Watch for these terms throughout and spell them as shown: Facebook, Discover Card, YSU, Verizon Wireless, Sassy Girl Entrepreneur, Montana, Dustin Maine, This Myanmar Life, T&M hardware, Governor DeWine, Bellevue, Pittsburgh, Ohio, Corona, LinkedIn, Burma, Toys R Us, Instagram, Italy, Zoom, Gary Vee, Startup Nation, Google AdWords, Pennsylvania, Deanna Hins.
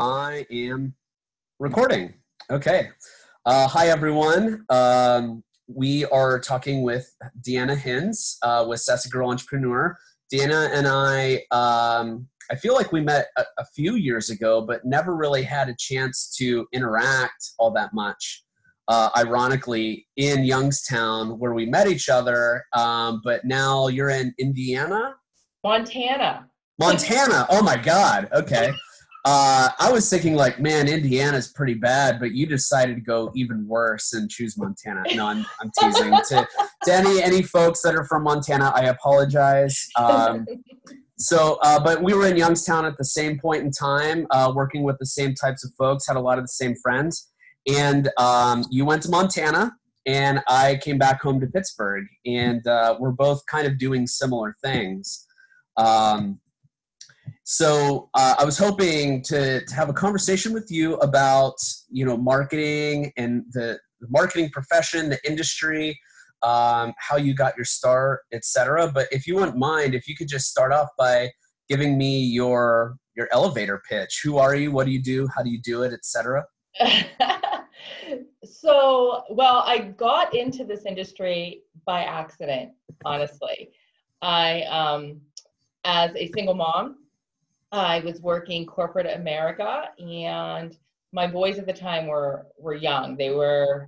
I am recording. Okay. Hi, everyone. We are talking with Deanna Hins with Sassy Girl Entrepreneur. Deanna and I feel like we met a few years ago, but never really had a chance to interact all that much. Ironically, in Youngstown, where we met each other, but now you're in Indiana? Montana. Oh, my God. Okay. I was thinking like, man, Indiana's pretty bad, but you decided to go even worse and choose Montana. No, I'm teasing. to any folks that are from Montana, I apologize. But we were in Youngstown at the same point in time, working with the same types of folks, had a lot of the same friends. And you went to Montana and I came back home to Pittsburgh, and we're both kind of doing similar things. So I was hoping to have a conversation with you about, you know, marketing and the marketing profession, the industry, how you got your start, etc. But if you wouldn't mind, if you could just start off by giving me your elevator pitch. Who are you? What do you do? How do you do it, etc.? So, well, I got into this industry by accident, honestly. I as a single mom, I was working corporate America, and my boys at the time were young. They were,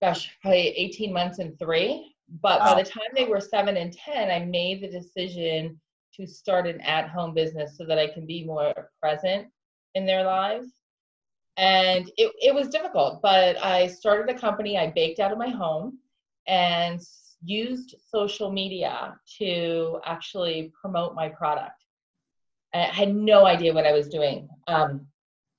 probably 18 months and 3. But wow. By the time they were 7 and 10, I made the decision to start an at-home business so that I can be more present in their lives. And it was difficult, but I started a company. I baked out of my home and used social media to actually promote my product. I had no idea what I was doing,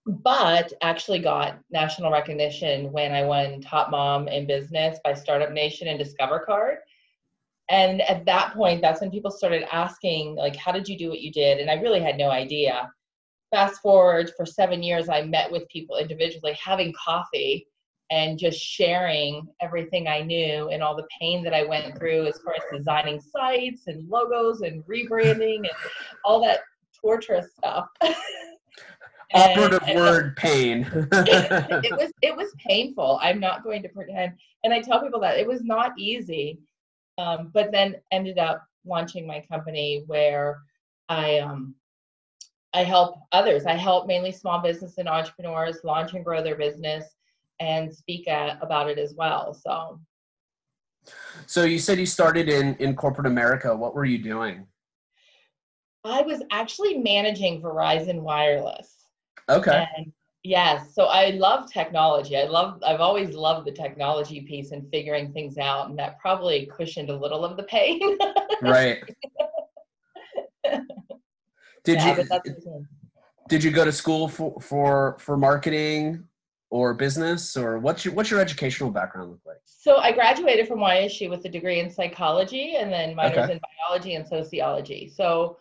but actually got national recognition when I won Top Mom in Business by Startup Nation and Discover Card. And at that point, that's when people started asking, like, how did you do what you did? And I really had no idea. Fast forward for 7 years, I met with people individually, having coffee and just sharing everything I knew and all the pain that I went through as far as designing sites and logos and rebranding and all that torturous stuff. Operative word, pain. it was painful. I'm not going to pretend. And I tell people that it was not easy, but then ended up launching my company where I help others. I help mainly small business and entrepreneurs launch and grow their business and speak about it as well. So you said you started in corporate America. What were you doing? I was actually managing Verizon Wireless. Okay. And yes. So I love technology. I've always loved the technology piece and figuring things out. And that probably cushioned a little of the pain. Right. Did you go to school for marketing or business, or what's your educational background look like? So I graduated from YSU with a degree in psychology and then minors in biology and sociology. So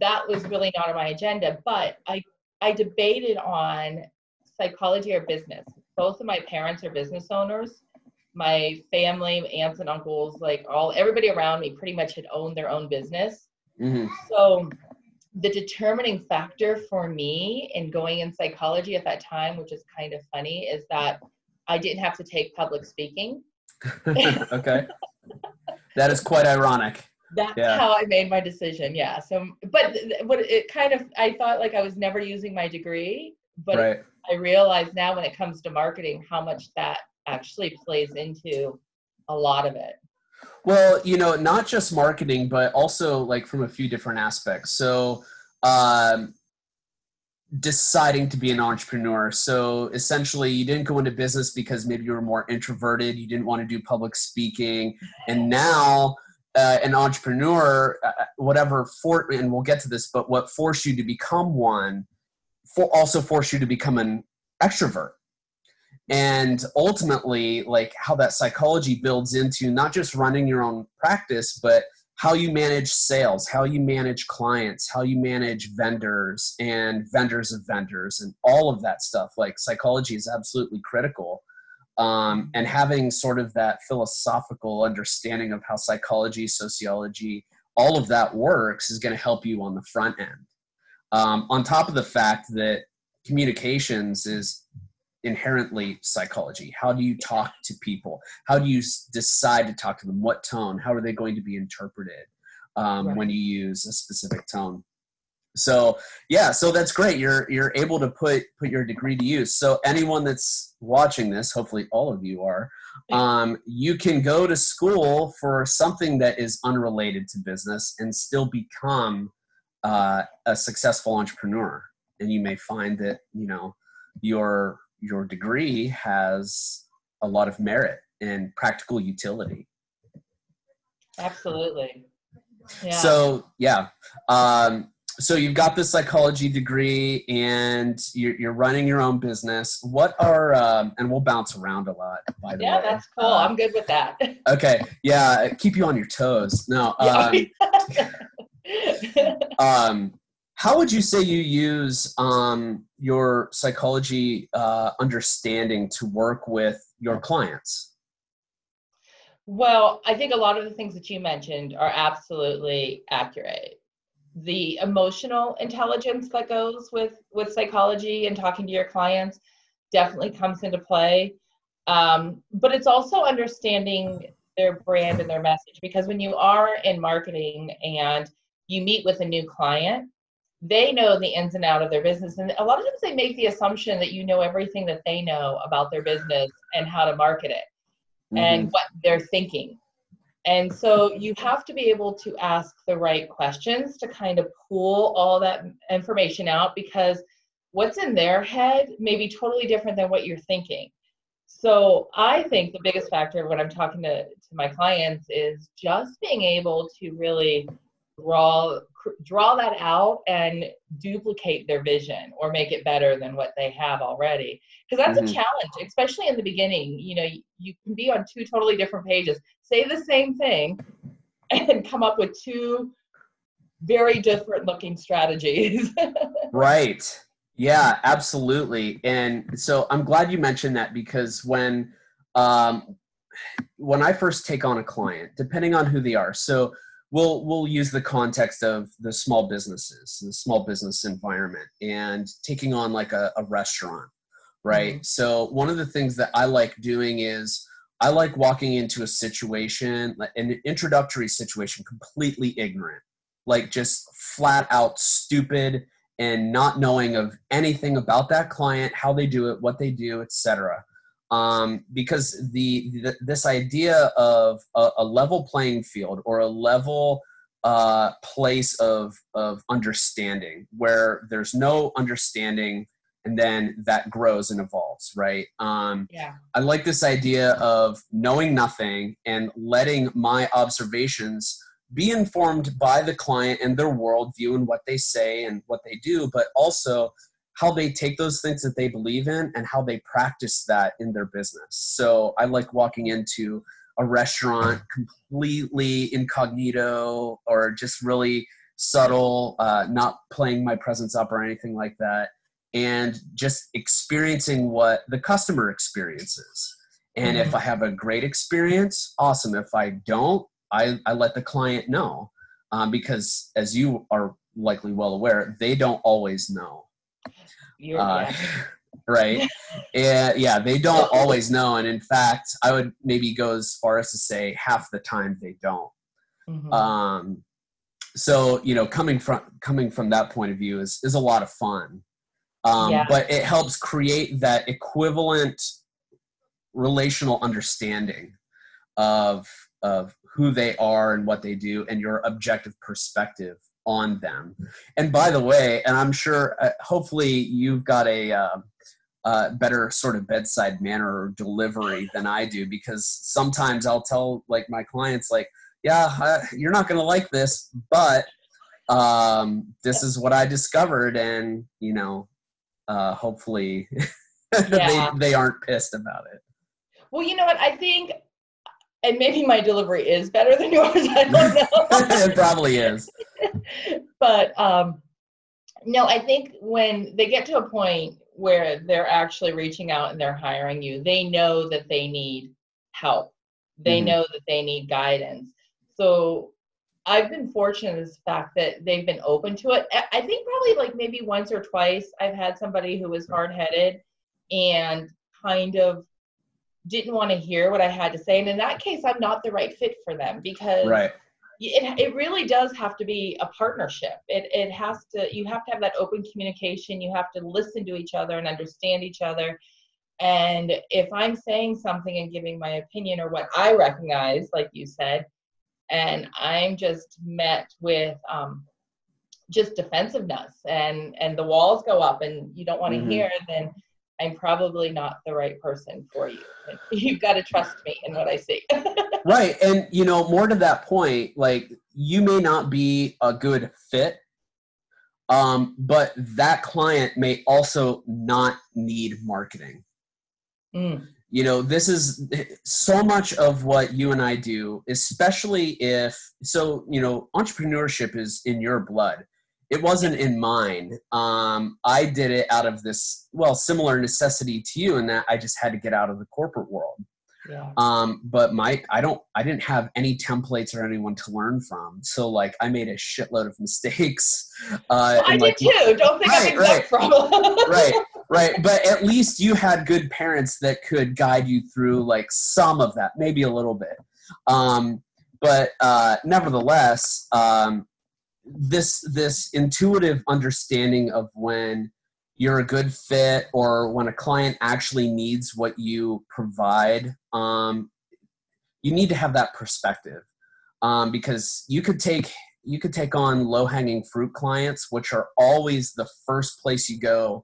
that was really not on my agenda, but I debated on psychology or business. Both of my parents are business owners. My family, aunts and uncles, everybody around me pretty much had owned their own business. Mm-hmm. So the determining factor for me in going in psychology at that time, which is kind of funny, is that I didn't have to take public speaking. Okay. That is quite ironic. That's how I made my decision. Yeah. So, but what it kind of, I thought like I was never using my degree, but right. I realize now when it comes to marketing, how much that actually plays into a lot of it. Well, you know, not just marketing, but also like from a few different aspects. So, deciding to be an entrepreneur. So essentially you didn't go into business because maybe you were more introverted. You didn't want to do public speaking. And now an entrepreneur, and we'll get to this, but what forced you to become one also forced you to become an extrovert. And ultimately, like how that psychology builds into not just running your own practice, but how you manage sales, how you manage clients, how you manage vendors and vendors of vendors and all of that stuff. Like psychology is absolutely critical. And having sort of that philosophical understanding of how psychology, sociology, all of that works is going to help you on the front end. On top of the fact that communications is inherently psychology. How do you talk to people? How do you decide to talk to them? What tone? How are they going to be interpreted when you use a specific tone? So yeah, so that's great. You're able to put your degree to use. So anyone that's watching this, hopefully all of you are, you can go to school for something that is unrelated to business and still become a successful entrepreneur. And you may find that, you know, your degree has a lot of merit and practical utility. Absolutely. Yeah. So yeah. So you've got this psychology degree and you're running your own business. What are, and we'll bounce around a lot, by the way. Yeah, that's cool. I'm good with that. Okay. Yeah. Keep you on your toes. No. How would you say you use your psychology understanding to work with your clients? Well, I think a lot of the things that you mentioned are absolutely accurate. The emotional intelligence that goes with psychology and talking to your clients definitely comes into play. But it's also understanding their brand and their message, because when you are in marketing and you meet with a new client, they know the ins and outs of their business. And a lot of times they make the assumption that you know everything that they know about their business and how to market it and what they're thinking. And so you have to be able to ask the right questions to kind of pull all that information out, because what's in their head may be totally different than what you're thinking. So I think the biggest factor when I'm talking to my clients is just being able to really draw that out and duplicate their vision or make it better than what they have already. Because that's a challenge, especially in the beginning. You know, you can be on two totally different pages, say the same thing, and come up with two very different looking strategies. Right. Yeah, absolutely. And so I'm glad you mentioned that, because when I first take on a client, depending on who they are, so we'll use the context of the small businesses, the small business environment, and taking on like a restaurant, right? So one of the things that I like doing is I like walking into a situation, an introductory situation, completely ignorant, like just flat out stupid and not knowing of anything about that client, how they do it, what they do, etc. Because this idea of a level playing field or a level place of understanding, where there's no understanding and then that grows and evolves, right? I like this idea of knowing nothing and letting my observations be informed by the client and their worldview and what they say and what they do, but also how they take those things that they believe in and how they practice that in their business. So I like walking into a restaurant completely incognito or just really subtle, not playing my presence up or anything like that, and just experiencing what the customer experiences. And if I have a great experience, awesome. If I don't, I let the client know, because as you are likely well aware, they don't always know. Right. And yeah, they don't always know. And in fact, I would maybe go as far as to say half the time they don't. So, you know, coming from that point of view is a lot of fun. But it helps create that equivalent relational understanding of who they are and what they do and your objective perspective on them. And by the way, and I'm sure, hopefully you've got a better sort of bedside manner or delivery than I do, because sometimes I'll tell like my clients, like, you're not going to like this, but this is what I discovered. And, you know, hopefully they aren't pissed about it. Well, you know what? I think, and maybe my delivery is better than yours. I don't know. It probably is. But no, I think when they get to a point where they're actually reaching out and they're hiring you, they know that they need help. They know that they need guidance. So I've been fortunate in the fact that they've been open to it. I think probably like maybe once or twice I've had somebody who was hard-headed and kind of didn't want to hear what I had to say. And in that case, I'm not the right fit for them, because right. It really does have to be a partnership. It has to, you have to have that open communication. You have to listen to each other and understand each other. And if I'm saying something and giving my opinion or what I recognize, like you said, and I'm just met with just defensiveness and the walls go up and you don't want to hear, then I'm probably not the right person for you. You've got to trust me in what I see. Right. And, you know, more to that point, like you may not be a good fit, but that client may also not need marketing. You know, this is so much of what you and I do, especially if, so, you know, entrepreneurship is in your blood. It wasn't in mine. I did it out of this, well, similar necessity to you in that I just had to get out of the corporate world. Yeah. But I didn't have any templates or anyone to learn from. So like I made a shitload of mistakes. I did too. Don't think I'm exempt from it. Right. But at least you had good parents that could guide you through like some of that, maybe a little bit. But nevertheless, this intuitive understanding of when you're a good fit or when a client actually needs what you provide, you need to have that perspective, because you could take on low-hanging fruit clients, which are always the first place you go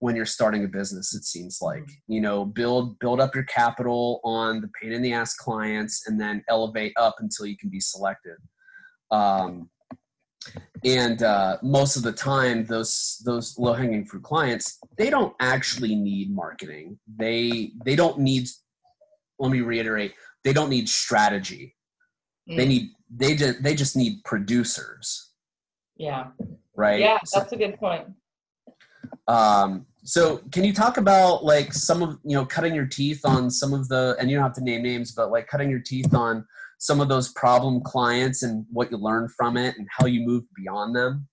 when you're starting a business, it seems like. You know, build up your capital on the pain in the ass clients and then elevate up until you can be selected. And most of the time, those low-hanging fruit clients, they don't actually need marketing. They don't need, let me reiterate, they don't need strategy. They just need producers. Yeah. Right? Yeah, that's a good point. So can you talk about like some of, you know, cutting your teeth on some of the, and you don't have to name names, but like cutting your teeth on some of those problem clients and what you learned from it and how you moved beyond them?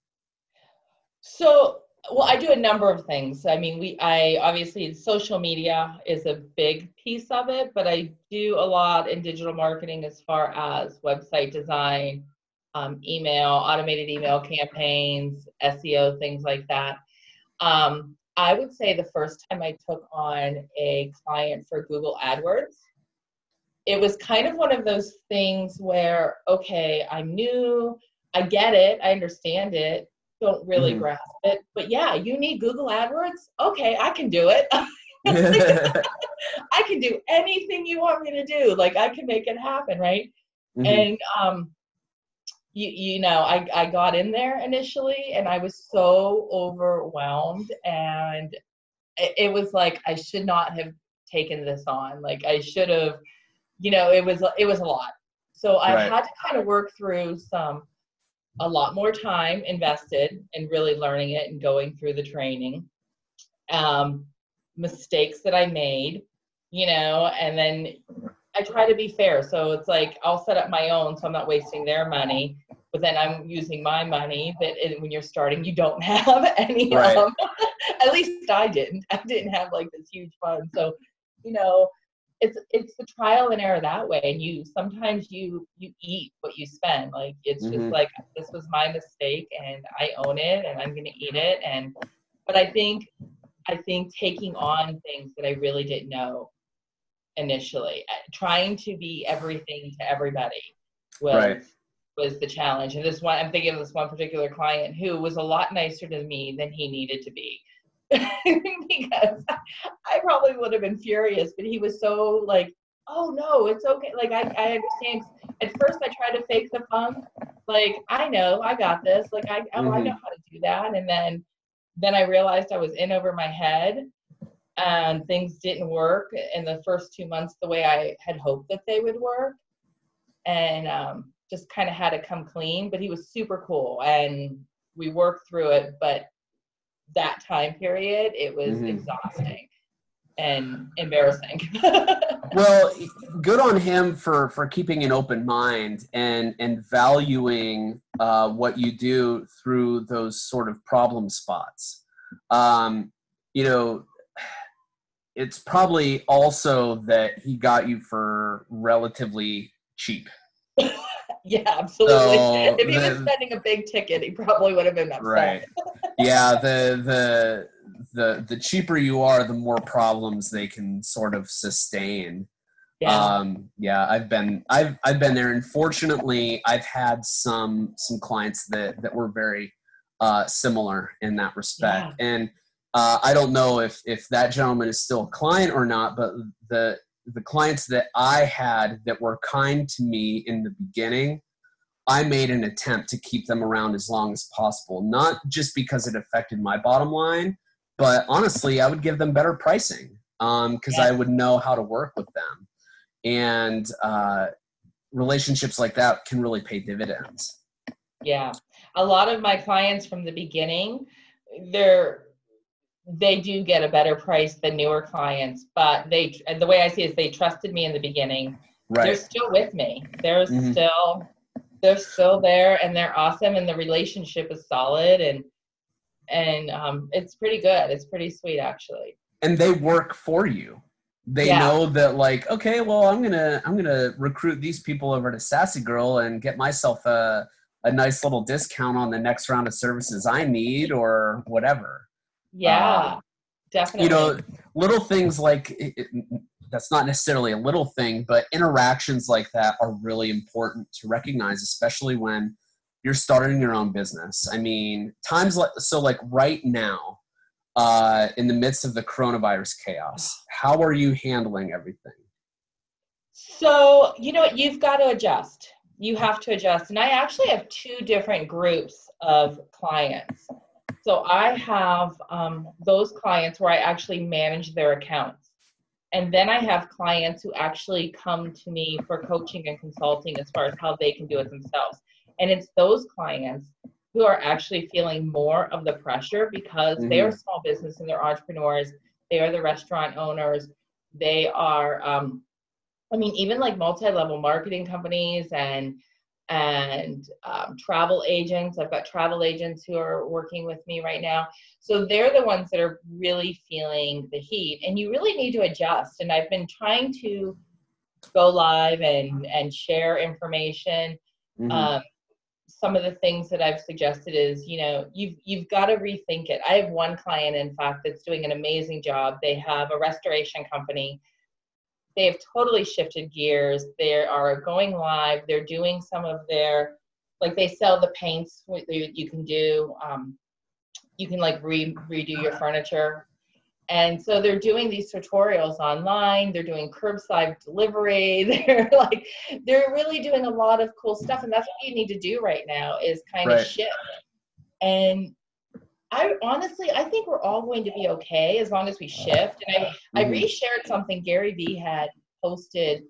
So, well, I do a number of things. I mean, I obviously social media is a big piece of it, but I do a lot in digital marketing as far as website design, email, automated email campaigns, SEO, things like that. I would say the first time I took on a client for Google AdWords, it was kind of one of those things where, okay, I'm new, I get it, I understand it, don't really grasp it, but yeah, you need Google AdWords? Okay, I can do it. I can do anything you want me to do. Like I can make it happen, right? And you know, I got in there initially and I was so overwhelmed, and it was like I should not have taken this on. Like I should have. You know, it was a lot. So I had to kind of work through a lot more time invested in really learning it and going through the training, mistakes that I made, you know, and then I try to be fair. So it's like, I'll set up my own, so I'm not wasting their money, but then I'm using my money that when you're starting, you don't have any of them. At least I didn't. I didn't have like this huge fund. So, you know, it's the trial and error that way. And sometimes you eat what you spend. Like, it's just like, this was my mistake and I own it and I'm going to eat it. But I think taking on things that I really didn't know initially, trying to be everything to everybody was the challenge. And I'm thinking of this one particular client who was a lot nicer to me than he needed to be. Because I probably would have been furious, but he was so like, oh no, it's okay. Like I understand. At first I tried to fake the funk. Like, I know I got this. Like I know how to do that. And then I realized I was in over my head and things didn't work in the first 2 months the way I had hoped that they would work, and just kind of had to come clean. But he was super cool and we worked through it. But that time period, it was exhausting. and embarrassing. Well, good on him for keeping an open mind and valuing what you do through those sort of problem spots. You know, it's probably also that he got you for relatively cheap. Yeah, absolutely. So if he was spending a big ticket, he probably would have been upset. Right. Yeah, the cheaper you are, the more problems they can sort of sustain. Yeah. Yeah, I've been there, and fortunately I've had some clients that were very similar in that respect. Yeah. And I don't know if that gentleman is still a client or not, but the clients that I had that were kind to me in the beginning, I made an attempt to keep them around as long as possible, not just because it affected my bottom line, but honestly, I would give them better pricing because I would know how to work with them. And relationships like that can really pay dividends. Yeah. A lot of my clients from the beginning, they do get a better price than newer clients, but the way I see it is they trusted me in the beginning. Right. They're still with me. They're still there, and they're awesome, and the relationship is solid, and it's pretty good. It's pretty sweet, actually. And they work for you. They know that, like, okay, well, I'm gonna recruit these people over to Sassy Girl and get myself a nice little discount on the next round of services I need or whatever. Yeah, definitely. You know, little things like that's not necessarily a little thing, but interactions like that are really important to recognize, especially when you're starting your own business. I mean, times like so, like right now, in the midst of the coronavirus chaos, how are you handling everything? So, you know what, you've got to adjust. You have to adjust. And I actually have two different groups of clients. So I have those clients where I actually manage their accounts. And then I have clients who actually come to me for coaching and consulting as far as how they can do it themselves. And it's those clients who are actually feeling more of the pressure because they are small business and they're entrepreneurs. They are the restaurant owners. They are, even like multi-level marketing companies and travel agents. I've got travel agents who are working with me right now. So they're the ones that are really feeling the heat, and you really need to adjust. And I've been trying to go live and share information. Some of the things that I've suggested is, you know, you've got to rethink it. I have one client, in fact, that's doing an amazing job. They have a restoration company. They have totally shifted gears. They are going live. They're doing some of their, like, they sell the paints you can do. You can like redo your furniture. And so they're doing these tutorials online. They're doing curbside delivery. They're really doing a lot of cool stuff. And that's what you need to do right now is kind of shift. And I think we're all going to be okay as long as we shift. And I reshared something Gary Vee had posted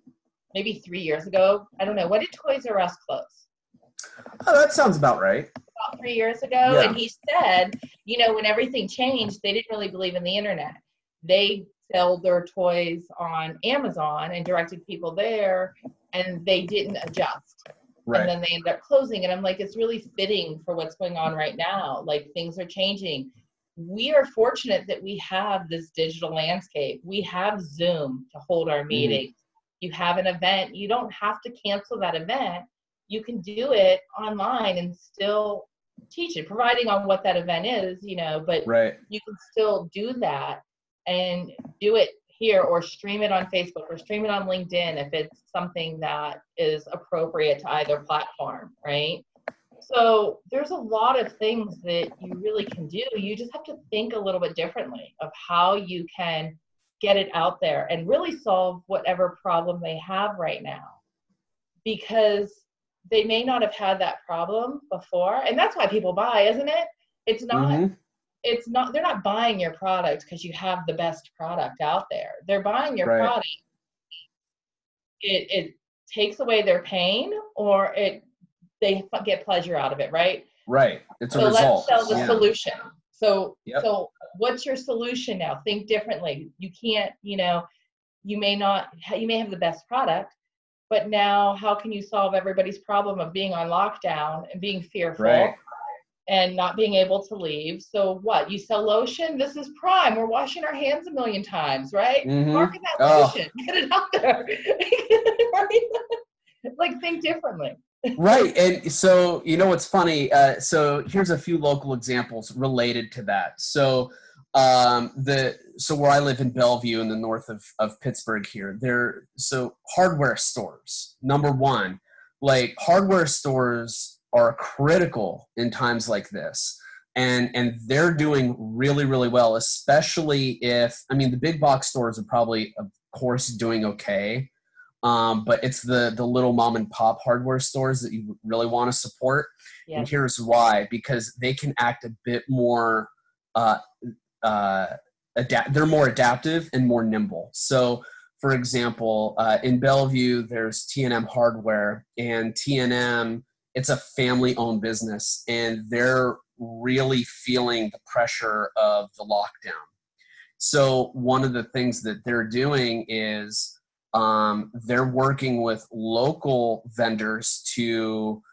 maybe 3 years ago. I don't know. When did Toys R Us close? Oh, that sounds about right. About 3 years ago. Yeah. And he said, you know, when everything changed, they didn't really believe in the internet. They sell their toys on Amazon and directed people there, and they didn't adjust. Right. And then they ended up closing. And I'm like, it's really fitting for what's going on right now. Like, things are changing. We are fortunate that we have this digital landscape. We have Zoom to hold our meetings. You have an event. You don't have to cancel that event. You can do it online and still teach it, providing on what that event is, you know, but you can still do that and do it here, or stream it on Facebook, or stream it on LinkedIn if it's something that is appropriate to either platform, right? So there's a lot of things that you really can do. You just have to think a little bit differently of how you can get it out there and really solve whatever problem they have right now, because they may not have had that problem before. And that's why people buy, isn't it? They're not buying your product because you have the best product out there. They're buying your product. It takes away their pain, or they get pleasure out of it, right? Right. It's a result. So let's sell the solution. So, so what's your solution now? Think differently. You can't, you know, you may not, you may have the best product, but now how can you solve everybody's problem of being on lockdown and being fearful and not being able to leave? So what? You sell lotion? This is prime. We're washing our hands a million times, right? Market that lotion. Get it out there. Like, think differently. Right. And so, you know, what's funny. So here's a few local examples related to that. So, so where I live in Bellevue in the north of Pittsburgh here, there, so hardware stores, number one, like hardware stores are critical in times like this. And they're doing really, really well, especially if, I mean, the big box stores are probably, of course, doing okay. But it's the little mom and pop hardware stores that you really want to support. Yeah. And here's why, because they can act a bit more, they're more adaptive and more nimble. So for example, in Bellevue, there's T&M Hardware, and T&M, it's a family owned business, and they're really feeling the pressure of the lockdown. So one of the things that they're doing is, they're working with local vendors to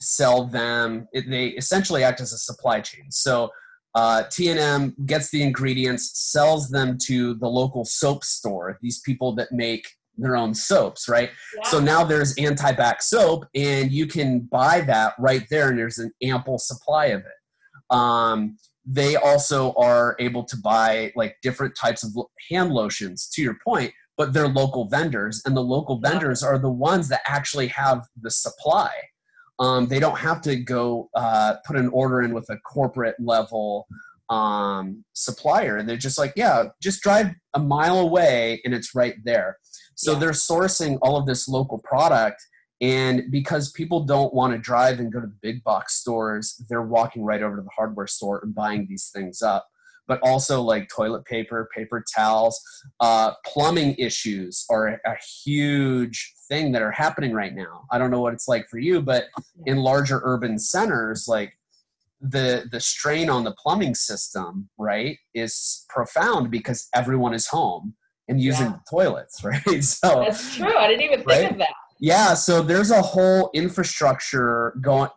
sell them. They essentially act as a supply chain. So T&M gets the ingredients, sells them to the local soap store, these people that make their own soaps, right? Yeah. So now there's anti-bac soap, and you can buy that right there, and there's an ample supply of it. They also are able to buy like different types of hand lotions, to your point, but they're local vendors, and the local vendors are the ones that actually have the supply. They don't have to go put an order in with a corporate level supplier. They're just like, yeah, just drive a mile away and it's right there. So they're sourcing all of this local product, and because people don't want to drive and go to the big box stores, they're walking right over to the hardware store and buying these things up. But also like toilet paper, paper towels, plumbing issues are a huge thing that are happening right now. I don't know what it's like for you, but in larger urban centers, like the strain on the plumbing system, right, is profound because everyone is home and using the toilets, right? So that's true. I didn't even think of that. Yeah. So there's a whole infrastructure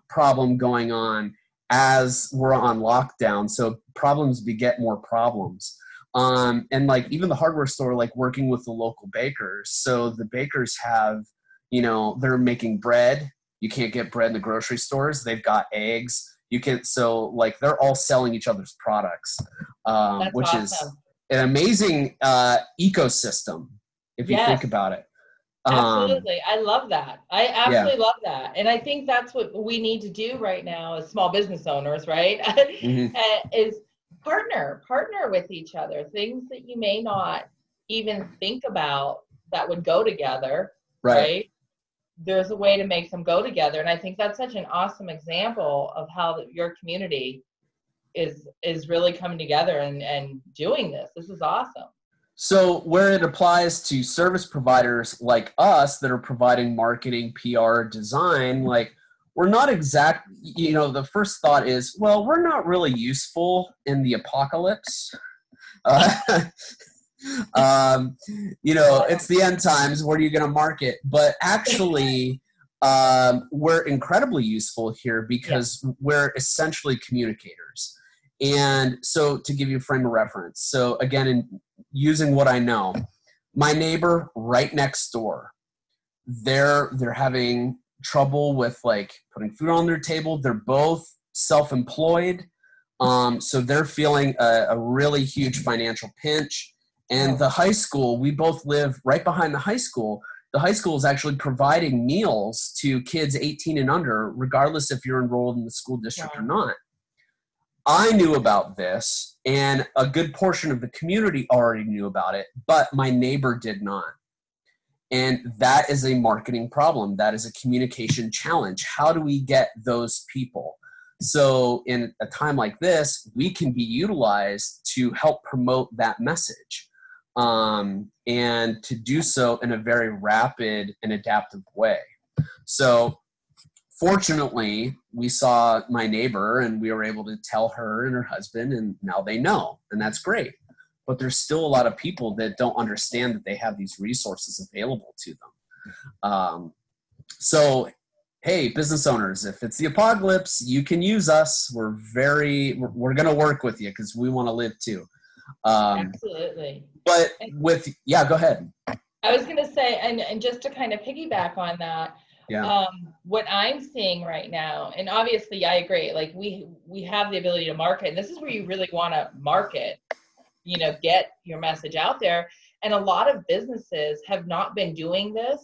problem going on as we're on lockdown. So problems beget more problems. And like even the hardware store, like working with the local bakers. So the bakers have, you know, they're making bread. You can't get bread in the grocery stores. They've got eggs. You can't. So like they're all selling each other's products, which is an amazing ecosystem if you think about it. Absolutely. I love that. I absolutely love that. And I think that's what we need to do right now as small business owners, right? Is partner with each other. Things that you may not even think about that would go together, right? There's a way to make them go together. And I think that's such an awesome example of how your community is really coming together and doing this. This is awesome. So where it applies to service providers like us that are providing marketing, PR, design, like we're not exact, you know, the first thought is, well, we're not really useful in the apocalypse. You know, it's the end times. What are you going to market? But actually, we're incredibly useful here because we're essentially communicators. And so to give you a frame of reference, so again, in using what I know, my neighbor right next door, they're having trouble with like putting food on their table. They're both self-employed. So they're feeling a really huge financial pinch. And the high school, we both live right behind the high school. The high school is actually providing meals to kids 18 and under, regardless if you're enrolled in the school district or not. I knew about this, and a good portion of the community already knew about it, but my neighbor did not. And that is a marketing problem. That is a communication challenge. How do we get those people? So in a time like this, we can be utilized to help promote that message, and to do so in a very rapid and adaptive way. So Fortunately, we saw my neighbor and we were able to tell her and her husband, and now they know, and that's great. But there's still a lot of people that don't understand that they have these resources available to them. So, hey, business owners, if it's the apocalypse, you can use us. We're going to work with you because we want to live too. Absolutely. But go ahead. I was going to say, and just to kind of piggyback on that, yeah. What I'm seeing right now, and obviously I agree, like we have the ability to market, and this is where you really want to market, you know, get your message out there. And a lot of businesses have not been doing this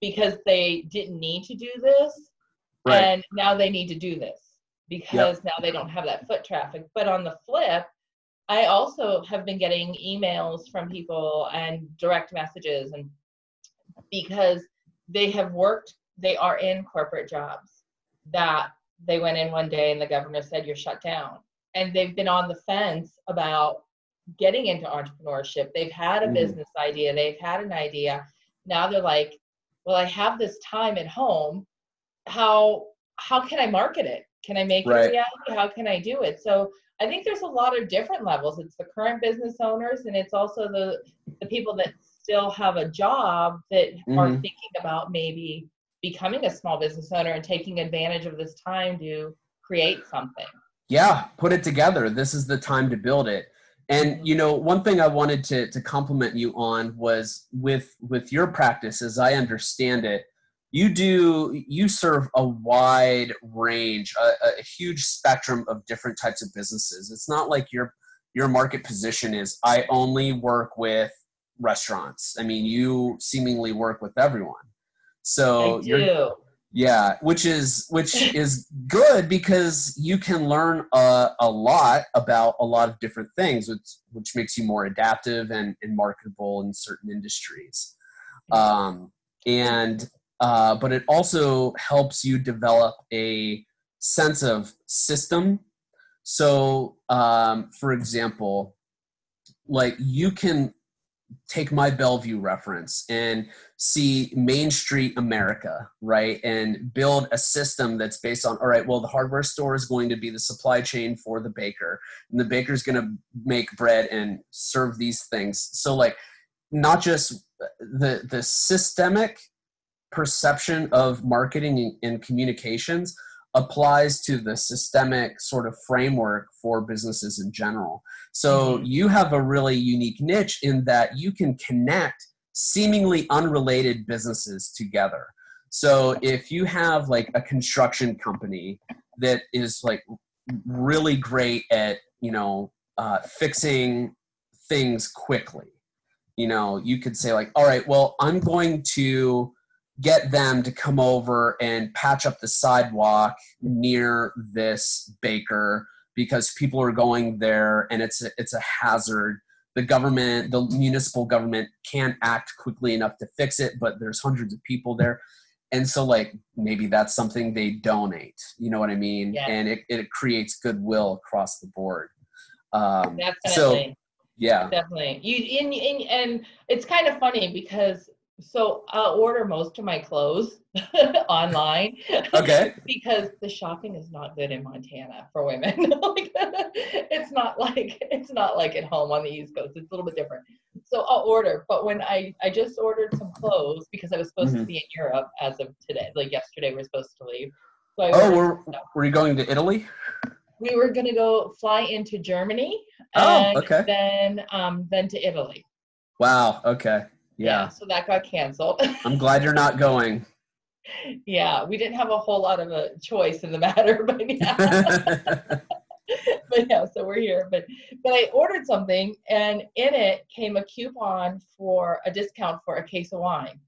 because they didn't need to do this. Right. And now they need to do this because now they don't have that foot traffic. But on the flip, I also have been getting emails from people and direct messages, and because they are in corporate jobs that they went in one day and the governor said, you're shut down. And they've been on the fence about getting into entrepreneurship. They've had a business idea. They've had an idea. Now they're like, well, I have this time at home. How can I market it? Can I make it reality? How can I do it? So I think there's a lot of different levels. It's the current business owners, and it's also the people that still have a job that are thinking about maybe becoming a small business owner and taking advantage of this time to create something. Yeah, put it together. This is the time to build it. And, you know, one thing I wanted to compliment you on was with your practice, as I understand it, you serve a wide range, a huge spectrum of different types of businesses. It's not like your market position is, I only work with restaurants. I mean, you seemingly work with everyone. So I do. Yeah, which is good because you can learn a lot about a lot of different things, which makes you more adaptive and marketable in certain industries. But it also helps you develop a sense of system. So, for example, like you can take my Bellevue reference and see Main Street America, right? And build a system that's based on, all right, well, the hardware store is going to be the supply chain for the baker, and the baker's going to make bread and serve these things. So like not just the systemic perception of marketing and communications applies to the systemic sort of framework for businesses in general. So you have a really unique niche in that you can connect seemingly unrelated businesses together. So if you have like a construction company that is like really great at, you know, fixing things quickly, you know, you could say like, all right, well, I'm going to get them to come over and patch up the sidewalk near this baker because people are going there and it's a hazard. The municipal government can't act quickly enough to fix it, but there's hundreds of people there. And so like, maybe that's something they donate, you know what I mean? Yeah. And it creates goodwill across the board. Definitely. So yeah, definitely. And it's kind of funny because so I'll order most of my clothes online. Okay. Because the shopping is not good in Montana for women. Like, it's not like at home on the East Coast. It's a little bit different. So I'll order. But when I just ordered some clothes because I was supposed to be in Europe as of today. Like yesterday we're supposed to leave. So were you going to Italy? We were going to go fly into Germany and then to Italy. Wow. Okay. Yeah, so that got canceled. I'm glad you're not going. Yeah, we didn't have a whole lot of a choice in the matter, but yeah. But yeah, so we're here. But I ordered something, and in it came a coupon for a discount for a case of wine.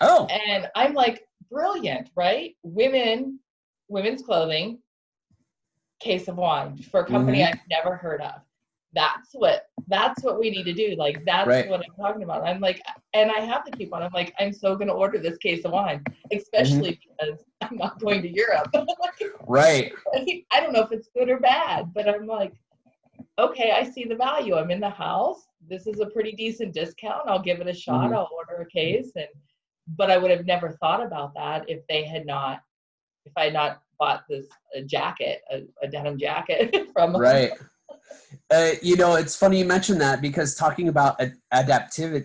Oh. And I'm like, brilliant, right? Women's clothing, case of wine for a company I've never heard of. That's what we need to do. Like, that's what I'm talking about. I'm like, and I have the coupon. I'm like, I'm so going to order this case of wine, especially because I'm not going to Europe. Right. I don't know if it's good or bad, but I'm like, okay, I see the value. I'm in the house. This is a pretty decent discount. I'll give it a shot. I'll order a case. But I would have never thought about that if they had not if I had not bought this a denim jacket from right. You know, it's funny you mentioned that, because talking about adaptation,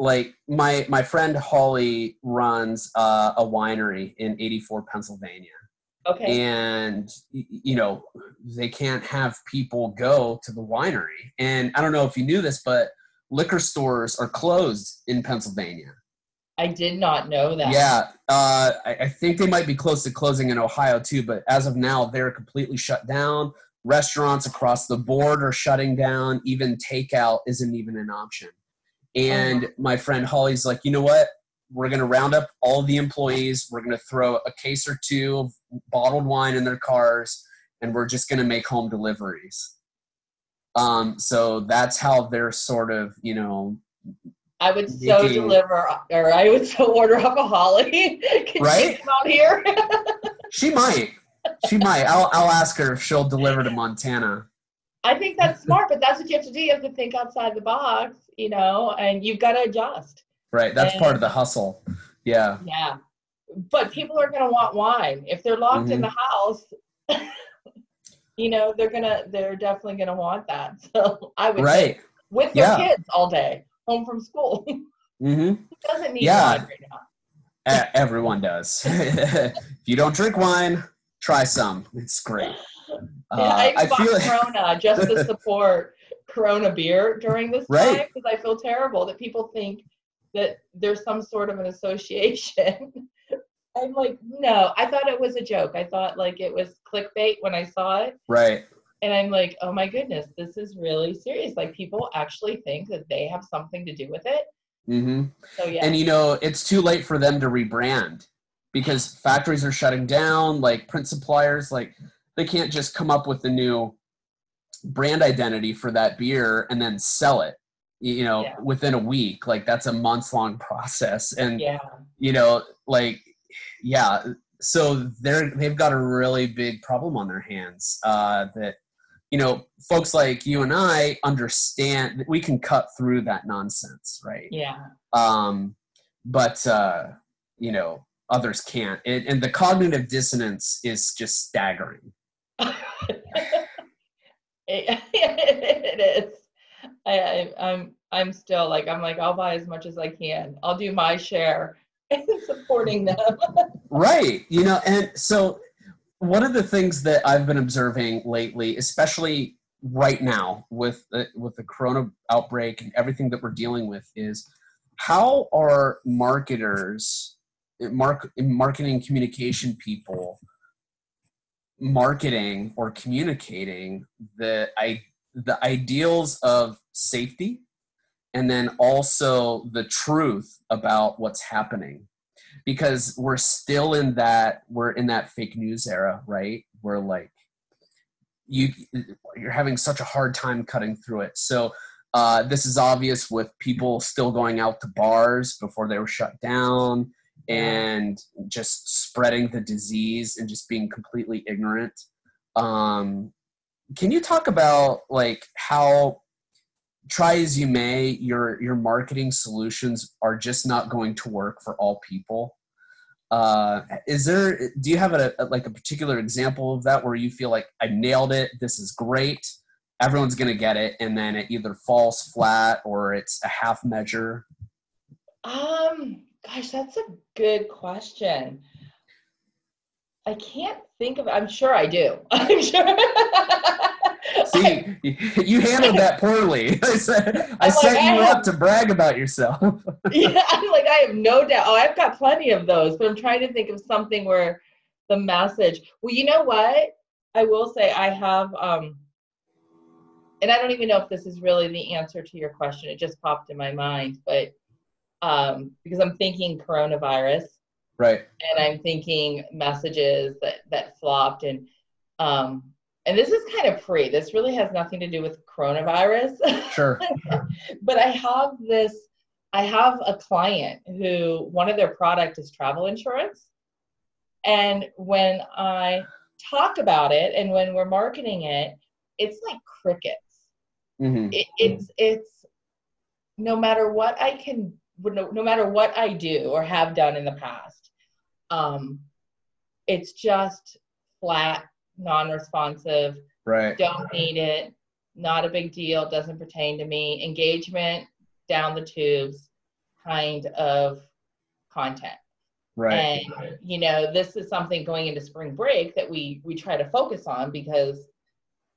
like my friend Holly runs a winery in 84, Pennsylvania. Okay. And, you know, they can't have people go to the winery. And I don't know if you knew this, but liquor stores are closed in Pennsylvania. I did not know that. Yeah. I think they might be close to closing in Ohio too, but as of now, they're completely shut down. Restaurants across the board are shutting down. Even takeout isn't even an option. And my friend Holly's like, you know what? We're going to round up all the employees. We're going to throw a case or two of bottled wine in their cars, and we're just going to make home deliveries. So that's how they're sort of, you know, I would so deliver, or I would so order up a Holly. Can right? She come out here? She might. She might. I'll ask her if she'll deliver to Montana. I think that's smart, but that's what you have to do. You have to think outside the box, you know, and you've got to adjust. Right. That's part of the hustle. Yeah. Yeah. But people are going to want wine. If they're locked in the house, you know, they're definitely going to want that. So I would say, with your kids all day. Home from school. Who doesn't need wine right now? Everyone does. If you don't drink wine, try some. It's great. I bought Corona just to support Corona beer during this time, because I feel terrible that people think that there's some sort of an association. I'm like, no, I thought it was a joke. I thought like it was clickbait when I saw it. Right. And I'm like, oh my goodness, this is really serious. Like, people actually think that they have something to do with it. So, yeah. And, you know, it's too late for them to rebrand, because factories are shutting down, like print suppliers, like they can't just come up with a new brand identity for that beer and then sell it, you know, within a week. Like, that's a months long process. And, you know, like, so they've got a really big problem on their hands that, you know, folks like you and I understand that we can cut through that nonsense, right? Yeah. But, you know, others can't. And the cognitive dissonance is just staggering. It is. I'm still like, I'll buy as much as I can. I'll do my share in supporting them. Right. You know, and so one of the things that I've been observing lately, especially right now with the Corona outbreak and everything that we're dealing with, is how are marketers, marketing communication people, marketing or communicating the ideals of safety, and then also the truth about what's happening. Because we're still in that, fake news era, right? We're like, you're having such a hard time cutting through it. So this is obvious with people still going out to bars before they were shut down and just spreading the disease and just being completely ignorant. Can you talk about like how, try as you may, your marketing solutions are just not going to work for all people. Do you have a particular example of that where you feel like I nailed it, this is great, everyone's going to get it, and then it either falls flat or it's a half measure? Gosh, that's a good question. I can't think of it. I'm sure I do. I'm sure. See, you handled that poorly. I set you up to brag about yourself. Yeah, I'm like, I have no doubt. Oh, I've got plenty of those, but I'm trying to think of something where the message. Well, you know what? I will say I have, and I don't even know if this is really the answer to your question. It just popped in my mind, but because I'm thinking coronavirus. Right. And I'm thinking messages that flopped and this is kind of free. This really has nothing to do with coronavirus. Sure. But I have a client who one of their product is travel insurance. And when I talk about it and when we're marketing it, it's like crickets. It's no matter what I do or have done in the past, It's just flat, non-responsive, right? Don't need it, not a big deal, doesn't pertain to me. Engagement, down the tubes kind of content. Right. And, you know, this is something going into spring break that we try to focus on because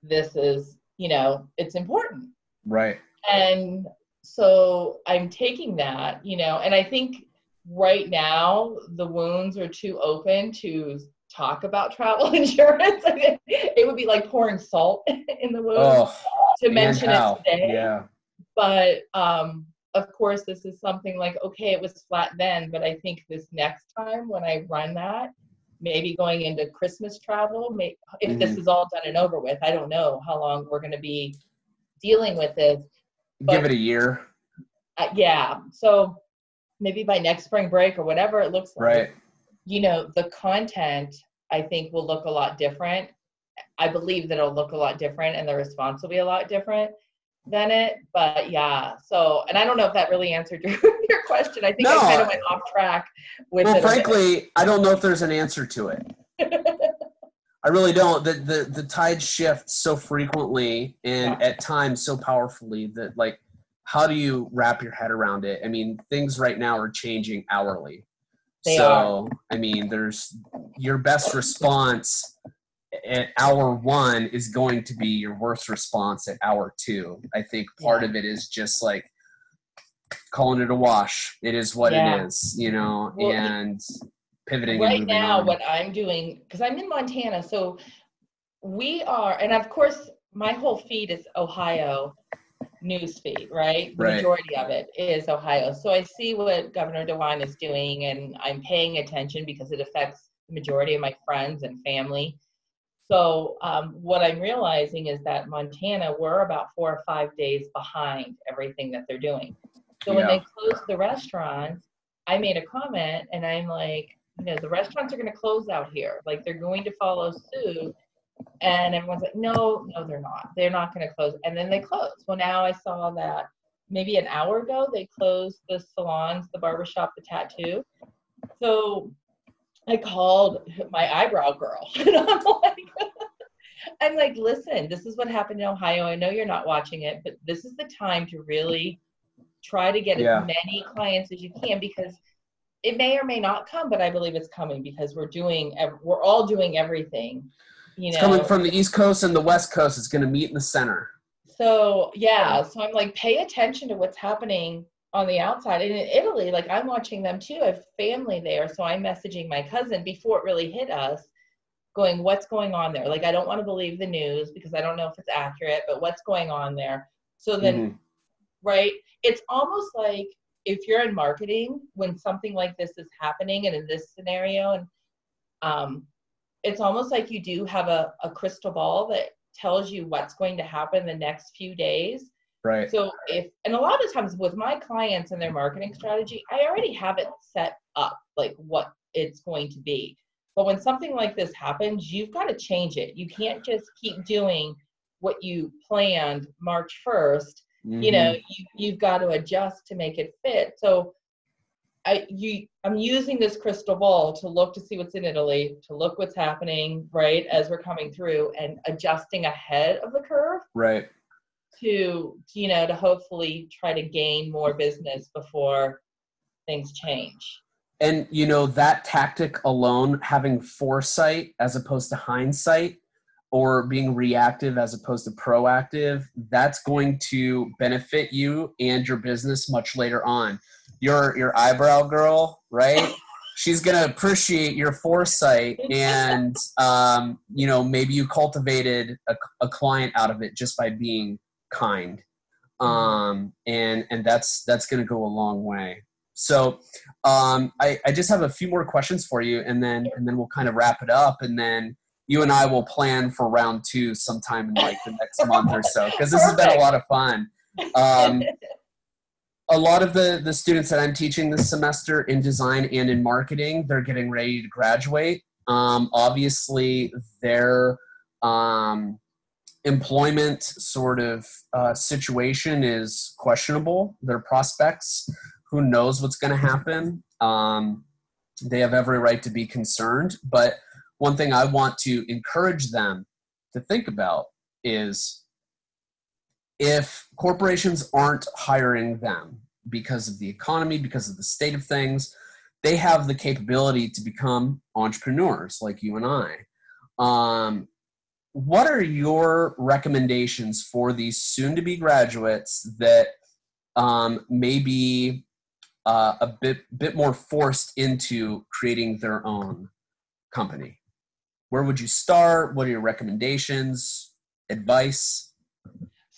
this is, you know, it's important. Right. And so I'm taking that, you know, and I think right now the wounds are too open to talk about travel insurance. It would be like pouring salt in the wound to mention it today. Yeah. But of course, this is something like, okay, it was flat then, but I think this next time when I run that, maybe going into Christmas travel, maybe, if this is all done and over with, I don't know how long we're going to be dealing with this. But, give it a year. Yeah. So maybe by next spring break or whatever it looks like, right, you know, the content I think will look a lot different. I believe that it'll look a lot different and the response will be a lot different than it, but yeah. So, and I don't know if that really answered your question. I think I kind of went off track with it. Well, frankly, I don't know if there's an answer to it. I really don't. The tide shifts so frequently and at times so powerfully that, like, how do you wrap your head around it? I mean, things right now are changing hourly. They are. I mean, there's your best response at hour one is going to be your worst response at hour two. I think part of it is just like calling it a wash. It is what it is, you know, well, and pivoting. Right now, what I'm doing, because I'm in Montana, so we are, and of course, my whole feed is Ohio news feed, right? The majority of it is Ohio. So I see what Governor DeWine is doing, and I'm paying attention because it affects the majority of my friends and family. So what I'm realizing is that Montana, we're about 4 or 5 days behind everything that they're doing. So when they closed the restaurants, I made a comment and I'm like, you know, the restaurants are going to close out here. Like, they're going to follow suit. And everyone's like, no, they're not. They're not going to close. And then they closed. Well, now I saw that maybe an hour ago, they closed the salons, the barbershop, the tattoo. So I called my eyebrow girl and I'm like, listen, this is what happened in Ohio. I know you're not watching it, but this is the time to really try to get as many clients as you can, because it may or may not come, but I believe it's coming because we're all doing everything. You know, it's coming from the East Coast and the West Coast. It's going to meet in the center. So, yeah. So I'm like, pay attention to what's happening on the outside. And in Italy, like, I'm watching them too. I have family there. So I'm messaging my cousin before it really hit us, going, what's going on there? Like, I don't want to believe the news because I don't know if it's accurate, but what's going on there? So then, right, it's almost like if you're in marketing, when something like this is happening and in this scenario, and it's almost like you do have a crystal ball that tells you what's going to happen the next few days. Right. So and a lot of times with my clients and their marketing strategy, I already have it set up, like what it's going to be. But when something like this happens, you've got to change it. You can't just keep doing what you planned March 1st. You know, you've got to adjust to make it fit. So I'm using this crystal ball to look to see what's in Italy, to look what's happening, right, as we're coming through and adjusting ahead of the curve. Right. To, you know, to hopefully try to gain more business before things change. And, you know, that tactic alone, having foresight as opposed to hindsight, or being reactive as opposed to proactive, that's going to benefit you and your business much later on. Your eyebrow girl, right? She's going to appreciate your foresight and, you know, maybe you cultivated a client out of it just by being kind. And that's going to go a long way. So, I just have a few more questions for you and then we'll kind of wrap it up, and then you and I will plan for round two sometime in like the next month or so. 'Cause this has been a lot of fun. A lot of the students that I'm teaching this semester in design and in marketing, they're getting ready to graduate. Obviously their, employment sort of situation is questionable. Their prospects, who knows what's going to happen. They have every right to be concerned. But one thing I want to encourage them to think about is if corporations aren't hiring them because of the economy, because of the state of things, they have the capability to become entrepreneurs like you and I. What are your recommendations for these soon-to-be graduates that may be a bit more forced into creating their own company? Where would you start? What are your recommendations, advice?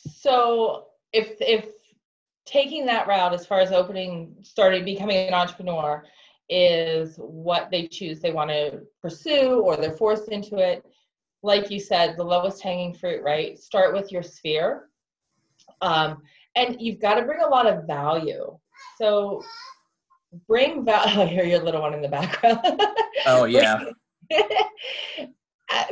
So if taking that route as far as becoming an entrepreneur is what they choose, they want to pursue, or they're forced into it, like you said, the lowest hanging fruit, right? Start with your sphere. And you've got to bring a lot of value. So bring value. I hear your little one in the background. Oh, yeah.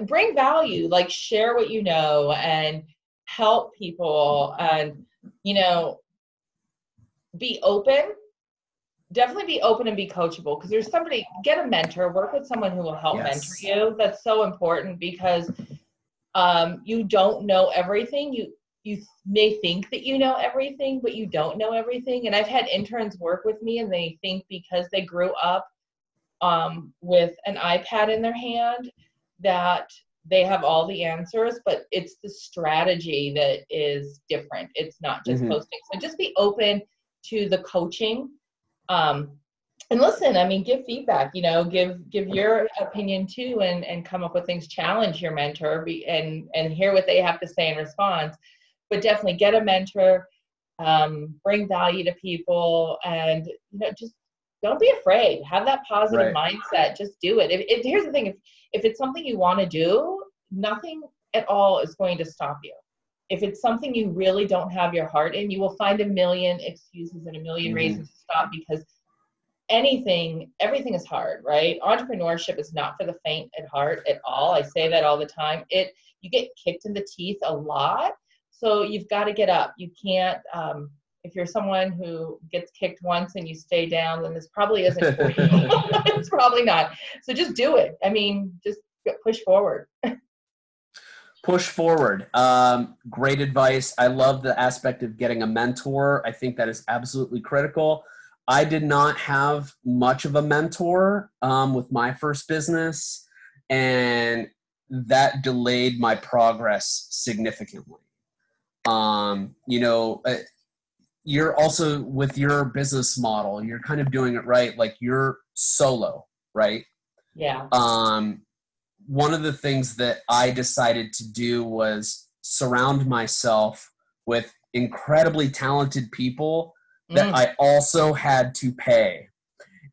Bring value, like share what you know and help people and, be open. Definitely be open and be coachable, because there's somebody, get a mentor, work with someone who will help yes. mentor you. That's so important, because you don't know everything. You may think that you know everything, but you don't know everything. And I've had interns work with me, and they think because they grew up with an iPad in their hand that they have all the answers, but it's the strategy that is different. It's not just mm-hmm. posting. So just be open to the coaching. And listen, give feedback, give your opinion too, and come up with things, challenge your mentor and hear what they have to say in response, but definitely get a mentor, bring value to people, and just don't be afraid, have that positive right. mindset, just do it. Here's the thing, if it's something you want to do, nothing at all is going to stop you. If it's something you really don't have your heart in, you will find a million excuses and a million reasons to stop, because everything is hard, right? Entrepreneurship is not for the faint at heart at all. I say that all the time. You get kicked in the teeth a lot, so you've got to get up. You can't, if you're someone who gets kicked once and you stay down, then this probably isn't for you. It's probably not. So just do it. Just push forward. Push forward. Great advice. I love the aspect of getting a mentor. I think that is absolutely critical. I did not have much of a mentor with my first business, and that delayed my progress significantly. You're also, with your business model, you're kind of doing it right. Like, you're solo, right? Yeah. One of the things that I decided to do was surround myself with incredibly talented people that I also had to pay.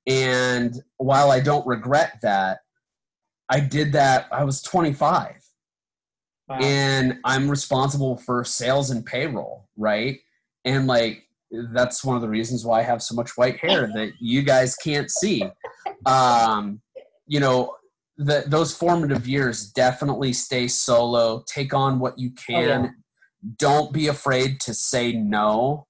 And while I don't regret that, I did that. I was 25. Wow. And I'm responsible for sales and payroll, right? And that's one of the reasons why I have so much white hair that you guys can't see. Those formative years, definitely stay solo, take on what you can. Oh, yeah. Don't be afraid to say no.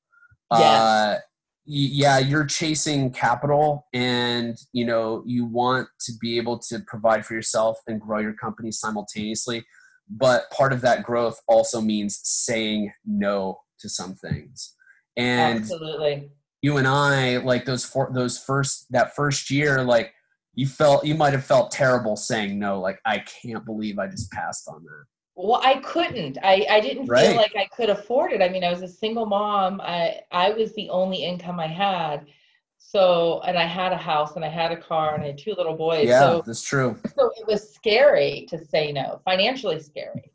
Yes. You're chasing capital, and, you want to be able to provide for yourself and grow your company simultaneously. But part of that growth also means saying no to some things. And absolutely. You and I, that first year, you might have felt terrible saying no. I can't believe I just passed on that. Well, I couldn't. I didn't right. feel like I could afford it. I was a single mom. I was the only income I had. So, and I had a house, and I had a car, and I had two little boys. Yeah, so, that's true. So it was scary to say no, financially scary.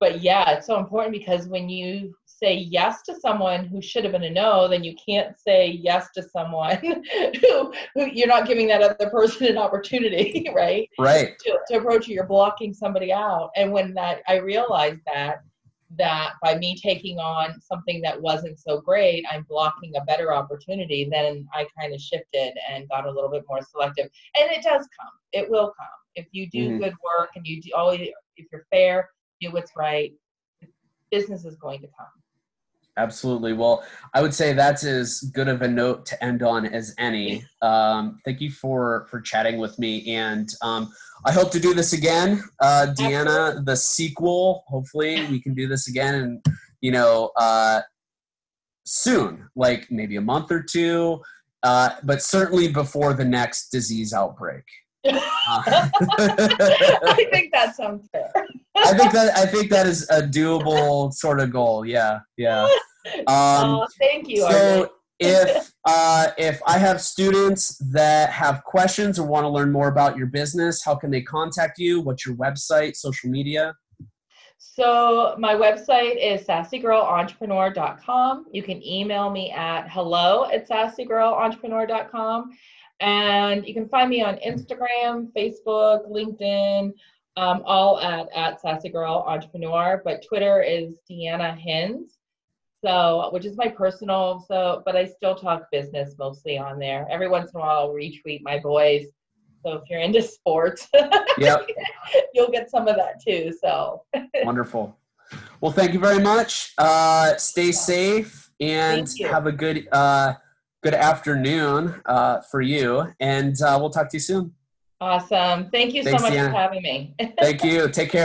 But yeah, it's so important, because when you say yes to someone who should have been a no, then you can't say yes to someone who you're not giving that other person an opportunity, right? Right. To approach you, you're blocking somebody out. And when I realized that by me taking on something that wasn't so great, I'm blocking a better opportunity, then I kind of shifted and got a little bit more selective. And it does come. It will come. If you do good work, and you if you're fair, do what's right, business is going to come. Absolutely. Well, I would say that's as good of a note to end on as any. Thank you for chatting with me, and I hope to do this again, Deanna. The sequel. Hopefully, we can do this again, and soon, like maybe a month or two, but certainly before the next disease outbreak. I think that sounds fair. I think that is a doable sort of goal. Yeah. Thank you. So if I have students that have questions or want to learn more about your business, how can they contact you? What's your website, social media? So my website is sassygirlentrepreneur.com. You can email me at hello@sassygirlentrepreneur.com. And you can find me on Instagram, Facebook, LinkedIn, all at Sassy Girl Entrepreneur, but Twitter is Deanna Hins, which is my personal, but I still talk business mostly on there. Every once in a while, I'll retweet my boys, so if you're into sports, yep. You'll get some of that too, so. Wonderful. Well, thank you very much. Stay safe and have a good afternoon for you, and we'll talk to you soon. Awesome. Thanks, Deanna, for having me. Thank you. Take care.